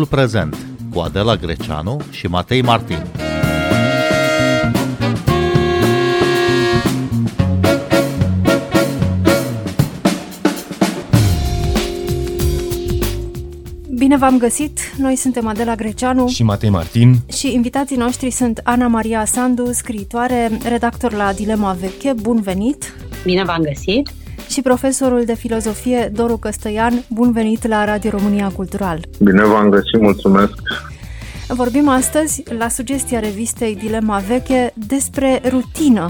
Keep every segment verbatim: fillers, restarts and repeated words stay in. Timpul prezent cu Adela Greceanu și Matei Martin. Bine v-am găsit! Noi suntem Adela Greceanu și Matei Martin și invitații noștri sunt Ana Maria Sandu, scriitoare, redactor la Dilema Veche. Bun venit! Bine v-am găsit! Și profesorul de filozofie Doru Căstăian. Bun venit la Radio România Cultural! Bine v-am găsit! Mulțumesc! Vorbim astăzi, la sugestia revistei Dilema Veche, despre rutină.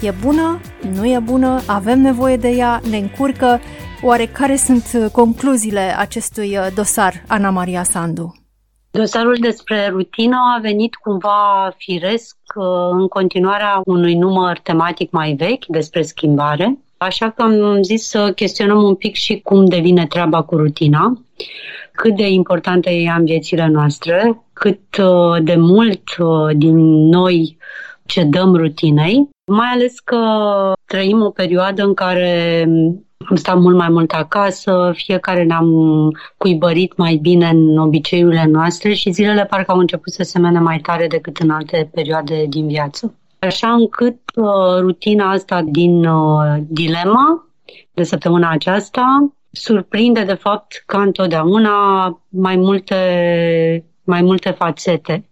E bună? Nu e bună? Avem nevoie de ea? Ne încurcă? Oare care sunt concluziile acestui dosar, Ana Maria Sandu? Dosarul despre rutină a venit cumva firesc în continuarea unui număr tematic mai vechi despre schimbare, așa că am zis să chestionăm un pic și cum devine treaba cu rutina, cât de importantă e ea în viețile noastre, cât de mult din noi cedăm rutinei, mai ales că trăim o perioadă în care am stat mult mai mult acasă, fiecare ne-am cuibărit mai bine în obiceiurile noastre și zilele parcă au început să semene mai tare decât în alte perioade din viață. Așa încât uh, rutina asta din uh, dilema de săptămâna aceasta surprinde de fapt ca întotdeauna mai multe, mai multe fațete.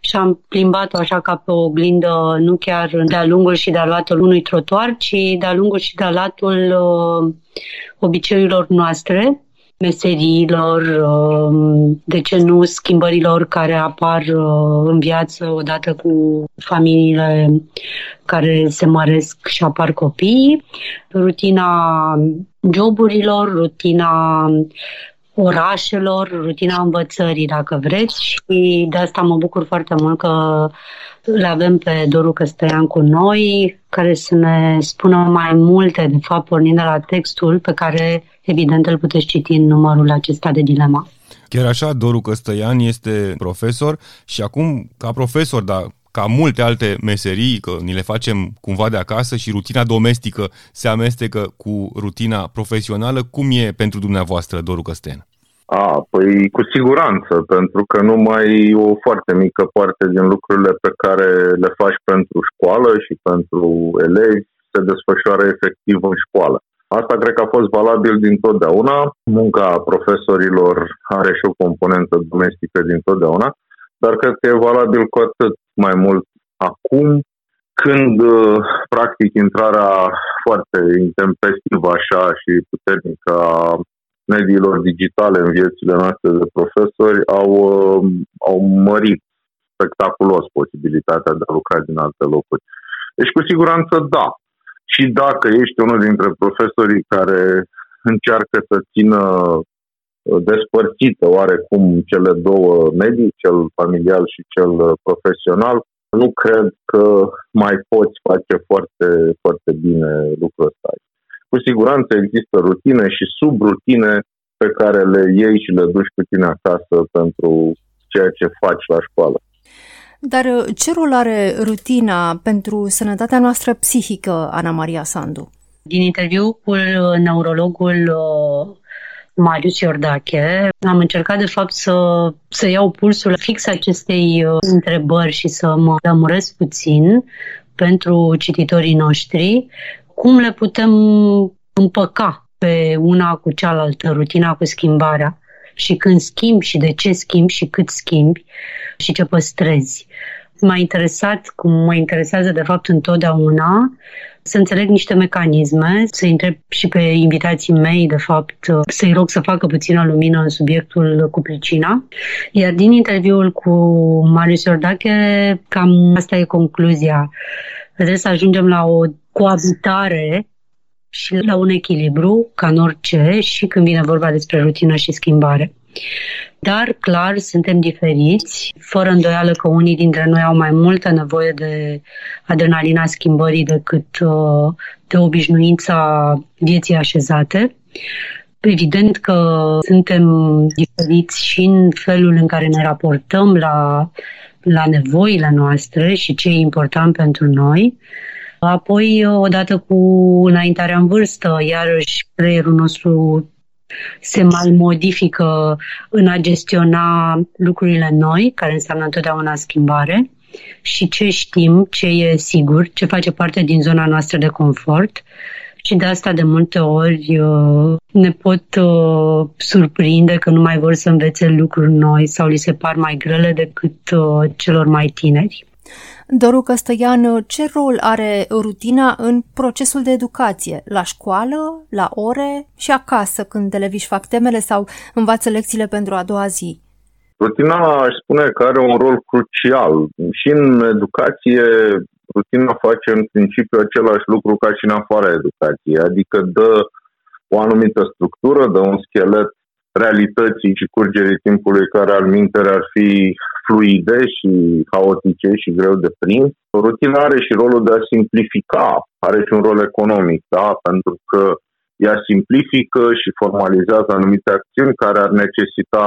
Și am plimbat-o așa ca pe o oglindă, nu chiar de-a lungul și de-a latul unui trotuar, ci de-a lungul și de-a latul uh, obiceiurilor noastre, meseriilor, uh, de ce nu schimbărilor care apar uh, în viață odată cu familiile care se măresc și apar copiii, rutina joburilor, rutina orașelor, rutina învățării, dacă vreți, și de asta mă bucur foarte mult că îl avem pe Doru Căstăian cu noi, care să ne spună mai multe, de fapt, pornind de la textul pe care, evident, îl puteți citi în numărul acesta de dilema. Chiar așa, Doru Căstăian este profesor și acum, ca profesor, dar ca multe alte meserii, că ni le facem cumva de acasă și rutina domestică se amestecă cu rutina profesională. Cum e pentru dumneavoastră, Doru Căstăian? A, păi cu siguranță, pentru că numai o foarte mică parte din lucrurile pe care le faci pentru școală și pentru elevi se desfășoară efectiv în școală. Asta cred că a fost valabil dintotdeauna. Munca profesorilor are și o componentă domestică dintotdeauna, dar cred că e valabil cu atât mai mult acum, când practic intrarea foarte intempestivă așa și puternică a mediilor digitale în viețile noastre de profesori au, au mărit spectaculos posibilitatea de a lucra din alte locuri. Deci cu siguranță da. Și dacă ești unul dintre profesorii care încearcă să țină despărțită oarecum cele două medii, cel familial și cel profesional, nu cred că mai poți face foarte, foarte bine lucrul ăsta. Cu siguranță există rutine și subrutine pe care le iei și le duci cu tine acasă pentru ceea ce faci la școală. Dar ce rol are rutina pentru sănătatea noastră psihică, Ana Maria Sandu? Din interviu cu neurologul Marius Iordache, am încercat de fapt să, să iau pulsul fix acestei întrebări și să mă lămuresc puțin pentru cititorii noștri cum le putem împăca pe una cu cealaltă, rutina cu schimbarea, și când schimbi și de ce schimbi și cât schimbi și ce păstrezi. M-a interesat, cum mă interesează de fapt întotdeauna, să înțeleg niște mecanisme, să-i întreb și pe invitații mei, de fapt, să-i rog să facă puțină lumină în subiectul cu pricina. Iar din interviul cu Marius Iordache, cam asta e concluzia. Trebuie să ajungem la o coabitare și la un echilibru, ca în orice, și când vine vorba despre rutină și schimbare. Dar, clar, suntem diferiți, fără îndoială că unii dintre noi au mai multă nevoie de adrenalina schimbării decât de obișnuința vieții așezate. Evident că suntem diferiți și în felul în care ne raportăm la, la nevoile noastre și ce e important pentru noi. Apoi, odată cu înaintarea în vârstă, iarăși creierul nostru se mai modifică în a gestiona lucrurile noi, care înseamnă întotdeauna schimbare, și ce știm, ce e sigur, ce face parte din zona noastră de confort. Și de asta de multe ori ne pot surprinde că nu mai vor să învețe lucruri noi sau li se par mai grele decât celor mai tineri. Doru Căstăian, ce rol are rutina în procesul de educație? La școală, la ore și acasă, când eleviști fac temele sau învață lecțiile pentru a doua zi? Rutina, aș spune că are un rol crucial. Și în educație, rutina face în principiu același lucru ca și în afara educației, adică dă o anumită structură, dă un schelet realității și curgerii timpului care altminteri ar fi fluide și haotice și greu de prins. Rutina are și rolul de a simplifica, are și un rol economic, da? Pentru că ea simplifică și formalizează anumite acțiuni care ar necesita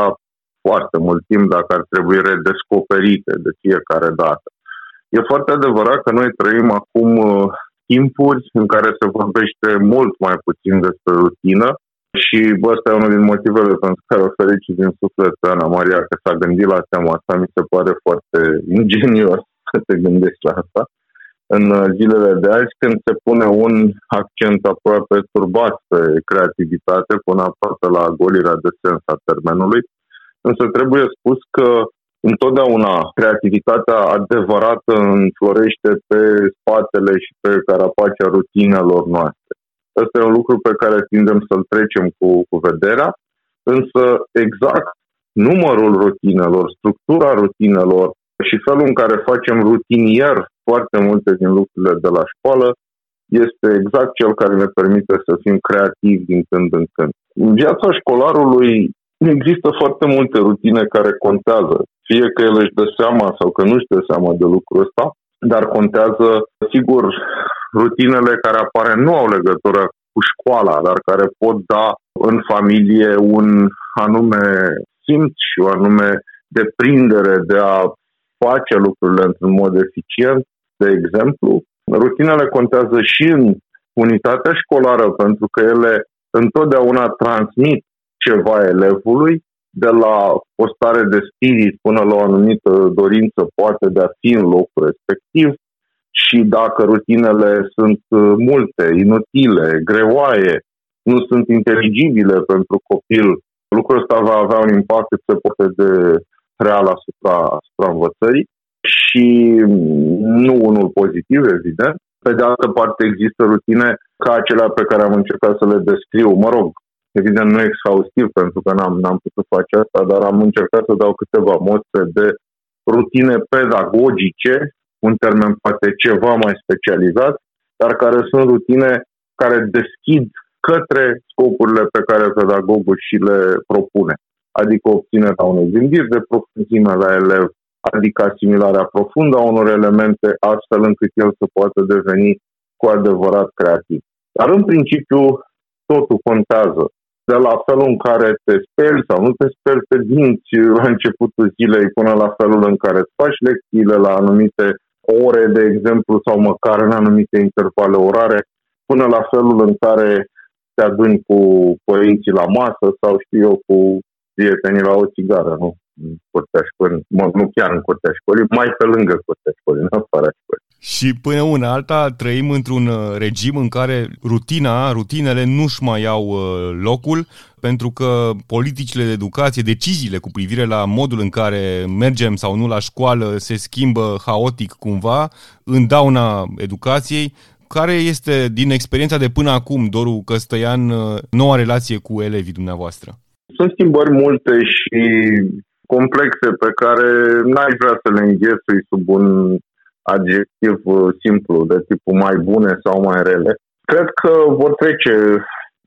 foarte mult timp dacă ar trebui redescoperite de fiecare dată. E foarte adevărat că noi trăim acum timpuri în care se vorbește mult mai puțin despre rutină. Și ăsta e unul din motivele pentru care o felicit din suflet pe Ana Maria că s-a gândit la tema asta. Mi se pare foarte ingenios să te gândești la asta. În zilele de azi, când se pune un accent aproape turbat pe creativitate, până aproape la agolirea de sens a termenului, însă trebuie spus că întotdeauna creativitatea adevărată înflorește pe spatele și pe carapacea rutinelor noastre. Ăsta e un lucru pe care tindem să-l trecem cu, cu vederea, însă exact numărul rutinelor, structura rutinelor și felul în care facem rutinier foarte multe din lucrurile de la școală este exact cel care ne permite să fim creativi din când în când. În viața școlarului există foarte multe rutine care contează, fie că el își dă seama sau că nu își dă seama de lucrul ăsta, dar contează, sigur, rutinele care apare nu au legătură cu școala, dar care pot da în familie un anume simț și o anume deprindere de a face lucrurile într-un mod eficient, de exemplu. Rutinele contează și în unitatea școlară, pentru că ele întotdeauna transmit ceva elevului, de la o stare de spirit până la o anumită dorință poate de a fi în locul respectiv. Și dacă rutinele sunt multe, inutile, greoaie, nu sunt inteligibile pentru copil, lucrul ăsta va avea un impact cât se poate de real asupra, asupra învățării și nu unul pozitiv, evident. Pe de altă parte există rutine ca acelea pe care am încercat să le descriu, mă rog, evident nu exhaustiv pentru că n-am, n-am putut face asta, dar am încercat să dau câteva mostre de rutine pedagogice, un termen poate ceva mai specializat, dar care sunt rutine care deschid către scopurile pe care pedagogul și le propune. Adică obținerea unei gândiri de profunzime la elev, adică asimilarea profundă a unor elemente, astfel încât el să poată deveni cu adevărat creativ. Dar în principiu totul contează. De la felul în care te speli sau nu te speli pe dinți la începutul zilei până la felul în care îți faci lecțiile la anumite ore, de exemplu, sau măcar în anumite intervale orare, până la felul în care te aduni cu părinții la masă sau, știu eu, cu prietenii la o țigară, nu? În curtea școlii, nu chiar în curtea școlii, mai pe lângă curtea școlii, în afara școlii. Și până una alta trăim într-un regim în care rutina, rutinele nu-și mai au locul, pentru că politicile de educație, deciziile cu privire la modul în care mergem sau nu la școală se schimbă haotic cumva în dauna educației. Care este, din experiența de până acum, Doru Căstăian, noua relație cu elevii dumneavoastră? Sunt schimbări multe și complexe pe care n-aș vrea să le înghesui sub un adjectiv simplu de tipul mai bune sau mai rele. Cred că vor trece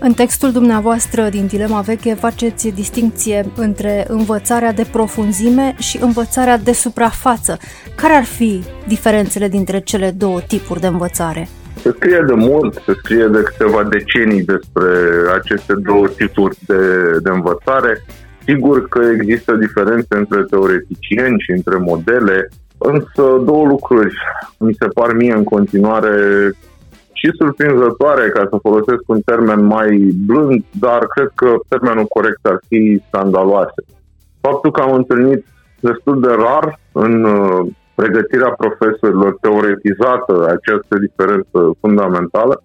În textul dumneavoastră din Dilema Veche faceți distincție între învățarea de profunzime și învățarea de suprafață. Care ar fi diferențele dintre cele două tipuri de învățare? Se scrie de mult, se scrie de câteva decenii despre aceste două tipuri de, de învățare. Sigur că există diferențe între teoreticieni și între modele, însă două lucruri mi se par mie în continuare și surprinzătoare, ca să folosesc un termen mai blând, dar cred că termenul corect ar fi scandaloase. Faptul că am întâlnit destul de rar în pregătirea profesorilor teoretizată această diferență fundamentală,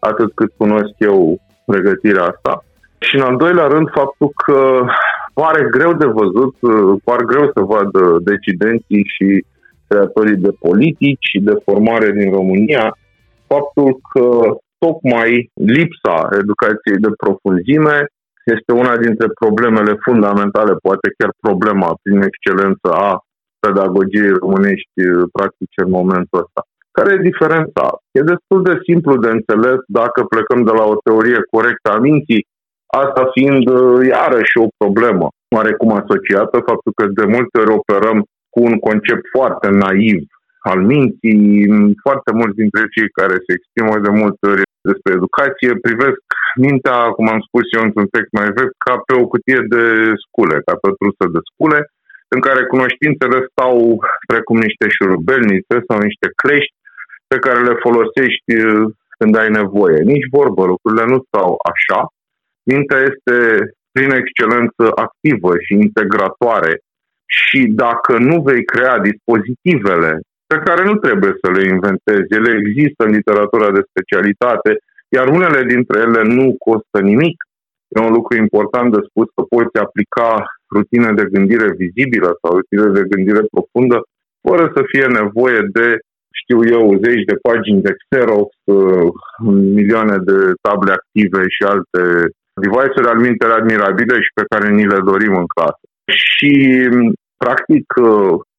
atât cât cunosc eu pregătirea asta. Și în al doilea rând, faptul că pare greu de văzut, par greu să vadă decidenții și creatorii de politici și de formare din România, faptul că tocmai lipsa educației de profunzime este una dintre problemele fundamentale, poate chiar problema prin excelență a pedagogiei românești practice în momentul ăsta. Care e diferența? E destul de simplu de înțeles dacă plecăm de la o teorie corectă a minții, asta fiind iarăși o problemă oarecum asociată, faptul că de multe ori operăm cu un concept foarte naiv al minții. Foarte mulți dintre cei care se exprimă de multe ori despre educație privesc mintea, cum am spus eu într-un text mai vechi, ca pe o cutie de scule, ca pe o trusă de scule, în care cunoștințele stau precum niște șurubelnițe sau niște clești pe care le folosești când ai nevoie. Nici vorbă, lucrurile nu stau așa. Mintea este, prin excelență, activă și integratoare și dacă nu vei crea dispozitivele pe care nu trebuie să le inventezi, ele există în literatura de specialitate, iar unele dintre ele nu costă nimic, e un lucru important de spus, că poți aplica rutine de gândire vizibilă sau rutine de gândire profundă, fără să fie nevoie de, știu eu, zeci de pagini de Xerox, milioane de table active și alte device-uri almintele admirabile și pe care ni le dorim în clasă. Și, practic,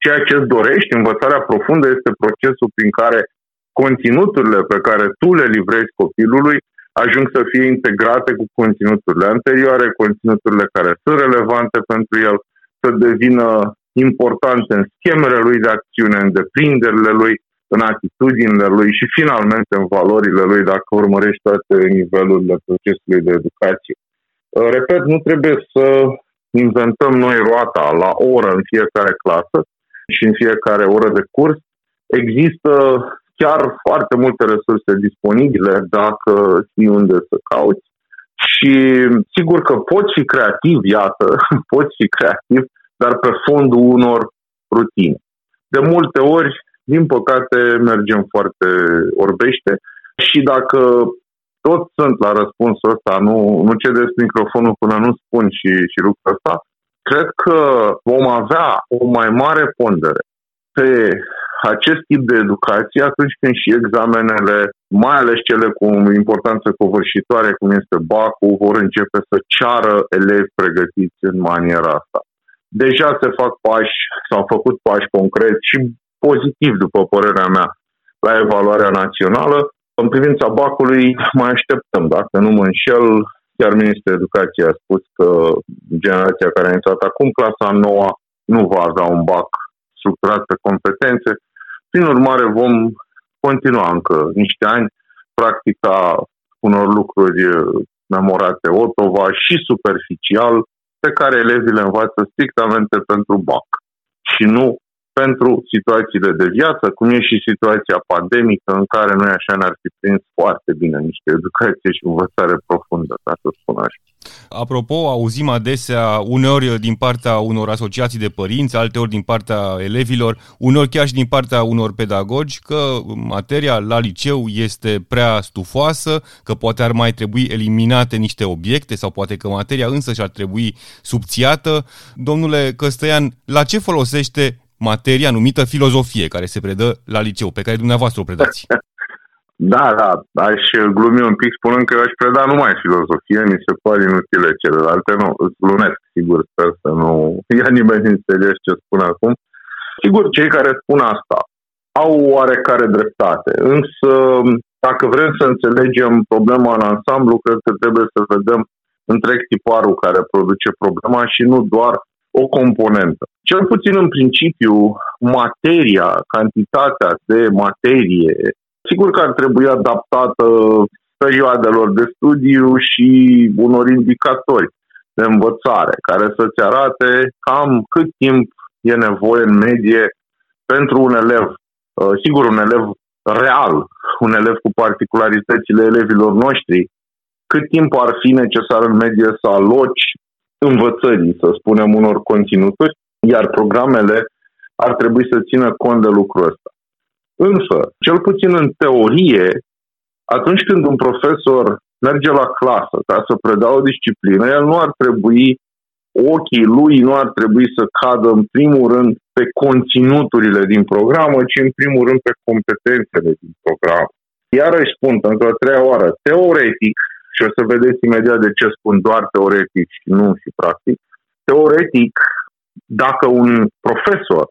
ceea ce îți dorești, învățarea profundă, este procesul prin care conținuturile pe care tu le livrezi copilului ajung să fie integrate cu conținuturile anterioare, conținuturile care sunt relevante pentru el, să devină importante în schemele lui de acțiune, în deprinderile lui, în atitudinile lui și finalmente în valorile lui, dacă urmărești toate nivelurile procesului de educație. Repet, nu trebuie să inventăm noi roata la o oră în fiecare clasă și în fiecare oră de curs. Există chiar foarte multe resurse disponibile dacă știi unde să cauți. Și sigur că poți fi creativ, iată, poți fi creativ, dar pe fondul unor rutine. De multe ori, din păcate, mergem foarte orbește și dacă tot sunt la răspunsul ăsta, nu, nu cedez microfonul până nu spun și, și lucrul ăsta, cred că vom avea o mai mare pondere pe acest tip de educație atunci când și examenele, mai ales cele cu importanță covârșitoare, cum este bacul, vor începe să ceară elevi pregătiți în maniera asta. Deja se fac pași, s-au făcut pași concreți și pozitiv, după părerea mea, la evaluarea națională. În privința bacului mai așteptăm, dacă nu mă înșel, chiar Ministrul Educației a spus că generația care a intrat acum, clasa nouă, nu va avea un bac structurat pe competențe. Prin urmare, vom continua încă niște ani practica unor lucruri memorate otova și superficial, pe care elevii le învață strictamente pentru bac și nu pentru situațiile de viață, cum e și situația pandemică, în care noi așa ne-ar fi prins foarte bine niște educație și învățare profundă, ca să spun așa. Apropo, auzim adesea, uneori din partea unor asociații de părinți, alteori din partea elevilor, uneori chiar și din partea unor pedagogi, că materia la liceu este prea stufoasă, că poate ar mai trebui eliminate niște obiecte sau poate că materia însă și-ar trebui subțiată. Domnule Căstăian, la ce folosește materia numită filozofie, care se predă la liceu, pe care dumneavoastră o predați? Da, da, aș glumi un pic spunând că eu aș preda numai filozofie, mi se pare inutile celelalte, nu, îți glumesc, sigur, sper să nu ia nimeni în serios ce spun acum. Sigur, cei care spun asta au oarecare dreptate, însă dacă vrem să înțelegem problema în ansamblu, cred că trebuie să vedem întreg tiparul care produce problema și nu doar o componentă. Cel puțin în principiu, materia, cantitatea de materie, sigur că ar trebui adaptată perioadelor de studiu și unor indicatori de învățare, care să-ți arate cam cât timp e nevoie în medie pentru un elev, sigur un elev real, un elev cu particularitățile elevilor noștri, cât timp ar fi necesar în medie să aloci învățării, să spunem, unor conținuturi, iar programele ar trebui să țină cont de lucrul ăsta. Însă, cel puțin în teorie, atunci când un profesor merge la clasă ca să predea o disciplină, el nu ar trebui, ochii lui nu ar trebui să cadă în primul rând pe conținuturile din programă, ci în primul rând pe competențele din programă. Iarăși spun, pentru a treia oară, teoretic, și o să vedeți imediat de ce spun doar teoretic și nu și practic, teoretic, dacă un profesor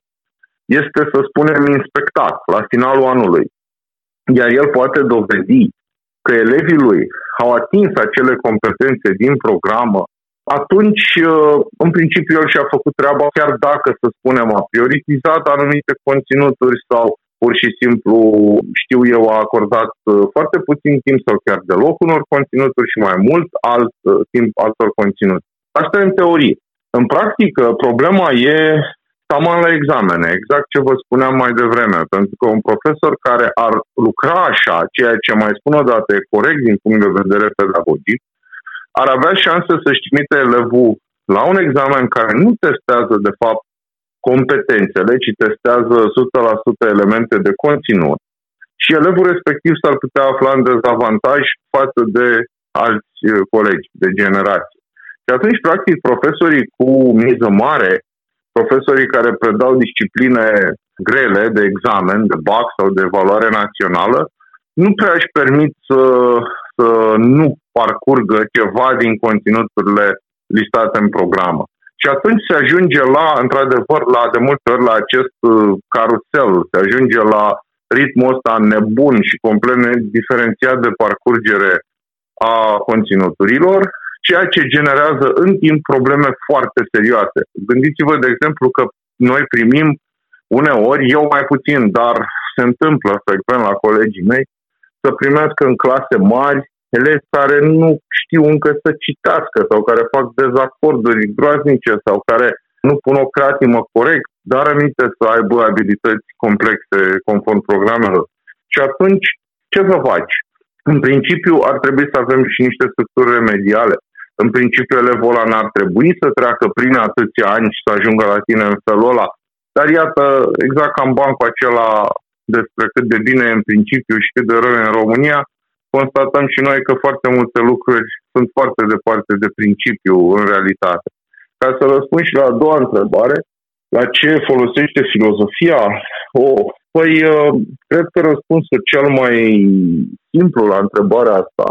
este, să spunem, inspectat la finalul anului, iar el poate dovedi că elevii lui au atins acele competențe din programă, atunci, în principiu, el și-a făcut treaba, chiar dacă, să spunem, a prioritizat anumite conținuturi sau pur și simplu, știu eu, a acordat foarte puțin timp sau chiar deloc unor conținuturi și mai mult alt timp altor conținuturi. Asta e în teorie. În practică, problema e taman la examene, exact ce vă spuneam mai devreme, pentru că un profesor care ar lucra așa, ceea ce mai spun odată e corect din punct de vedere pedagogic, ar avea șanse să-și trimite elevul la un examen care nu testează, de fapt, competențele, ci testează o sută la sută elemente de conținut și elevul respectiv s-ar putea afla în dezavantaj față de alți colegi de generație. Și atunci, practic, profesorii cu miză mare, profesorii care predau discipline grele de examen, de bac sau de evaluare națională, nu prea își permit să, să nu parcurgă ceva din conținuturile listate în programă. Și atunci se ajunge la, într-adevăr, la, de multe ori la acest uh, carusel, se ajunge la ritmul ăsta nebun și complet diferențiat de parcurgere a conținuturilor, ceea ce generează în timp probleme foarte serioase. Gândiți-vă, de exemplu, că noi primim uneori, eu mai puțin, dar se întâmplă frecvent la colegii mei, să primească în clase mari elevi care nu știu încă să citească sau care fac dezacorduri groaznice sau care nu pun o cratimă corect, dar aminte să aibă abilități complexe conform programelor. Și atunci, ce să faci? În principiu, ar trebui să avem și niște structuri remediale. În principiu, elevul ăla n-ar trebui să treacă prin atâția ani și să ajungă la tine în felul ăla. Dar iată, exact ca în bancul acela despre cât de bine în principiu și cât de rău în România, constatăm și noi că foarte multe lucruri sunt foarte departe de principiu în realitate. Ca să răspund și la a doua întrebare, la ce folosește filozofia? Oh, păi, cred că răspunsul cel mai simplu la întrebarea asta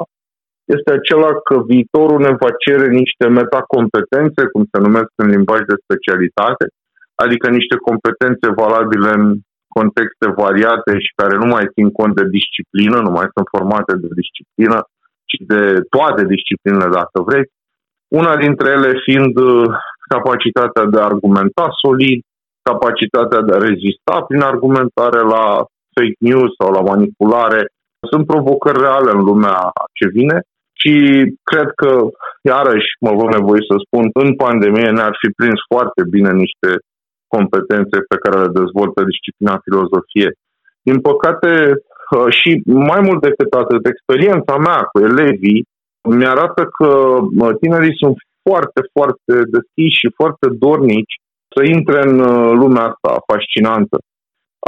este acela că viitorul ne va cere niște metacompetențe, cum se numesc în limbaj de specialitate, adică niște competențe valabile în contexte variate și care nu mai țin cont de disciplină, nu mai sunt formate de disciplină, ci de toate disciplinele, dacă vreți. Una dintre ele fiind capacitatea de a argumenta solid, capacitatea de a rezista prin argumentare la fake news sau la manipulare. Sunt provocări reale în lumea ce vine și cred că, iarăși, mă văd nevoie să spun, în pandemie ne-ar fi prins foarte bine niște competențe pe care le dezvoltă disciplina filozofie. Din păcate, și mai mult decât atât, experiența mea cu elevii mi-arată că tinerii sunt foarte, foarte deschiși și foarte dornici să intre în lumea asta fascinantă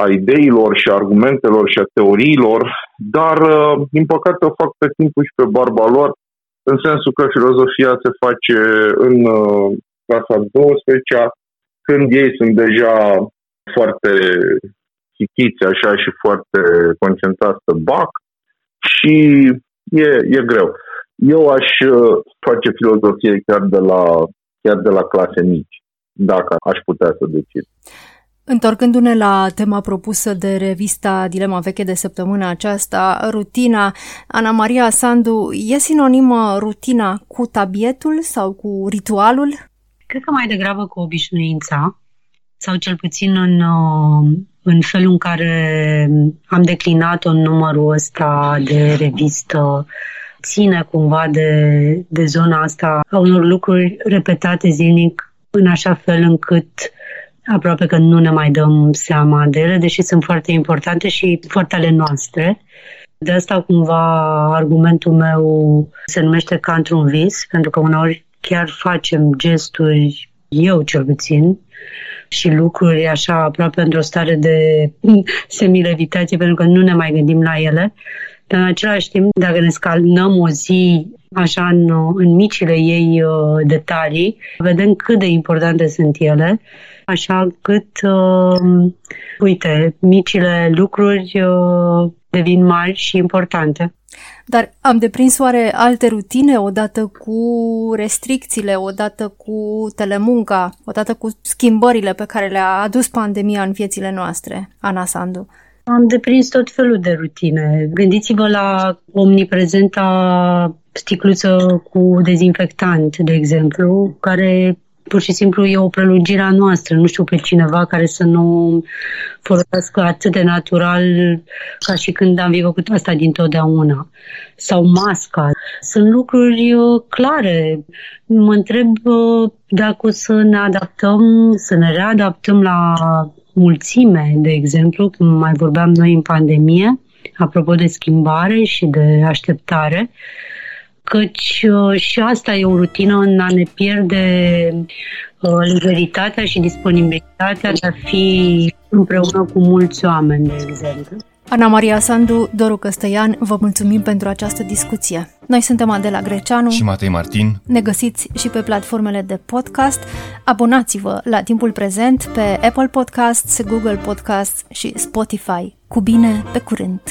a ideilor și a argumentelor și a teoriilor, dar, din păcate, o fac pe timpul și pe barba lor, în sensul că filozofia se face în clasa a douăsprezecea, când ei sunt deja foarte chichiți, așa, și foarte concentrați pe bac și e, e greu. Eu aș face filozofie chiar de la, chiar de la clase mici, dacă aș putea să decid. Întorcându-ne la tema propusă de revista Dilema Veche de săptămâna aceasta, rutina, Ana Maria Sandu, e sinonimă rutina cu tabietul sau cu ritualul? Cred că mai degrabă cu obișnuința, sau cel puțin în, în felul în care am declinat-o în numărul ăsta de revistă, ține cumva de, de zona asta a unor lucruri repetate zilnic în așa fel încât aproape că nu ne mai dăm seama de ele, deși sunt foarte importante și foarte ale noastre. De asta cumva argumentul meu se numește ca într-un vis, pentru că uneori chiar facem gesturi, eu cel puțin, și lucruri așa aproape într-o stare de semilevitație, pentru că nu ne mai gândim la ele. Dar în același timp, dacă ne scalnăm o zi așa în, în micile ei uh, detalii, vedem cât de importante sunt ele, așa cât, uh, uite, micile lucruri uh, devin mari și importante. Dar am deprins oare alte rutine odată cu restricțiile, odată cu telemunca, odată cu schimbările pe care le-a adus pandemia în viețile noastre, Ana Sandu? Am deprins tot felul de rutine. Gândiți-vă la omniprezenta sticluță cu dezinfectant, de exemplu, care pur și simplu e o prelungire a noastră. Nu știu pe cineva care să nu folosească atât de natural ca și când am fi făcut asta dintotdeauna. Sau masca. Sunt lucruri clare. Mă întreb dacă o să ne adaptăm, să ne readaptăm la mulțime, de exemplu, cum mai vorbeam noi în pandemie, apropo de schimbare și de așteptare, căci și asta e o rutină în a ne pierde libertatea și disponibilitatea de a fi împreună cu mulți oameni, de exemplu. Ana Maria Sandu, Doru Căstăian, vă mulțumim pentru această discuție. Noi suntem Adela Greceanu și Matei Martin. Ne găsiți și pe platformele de podcast. Abonați-vă la Timpul Prezent pe Apple Podcasts, Google Podcasts și Spotify. Cu bine, pe curând!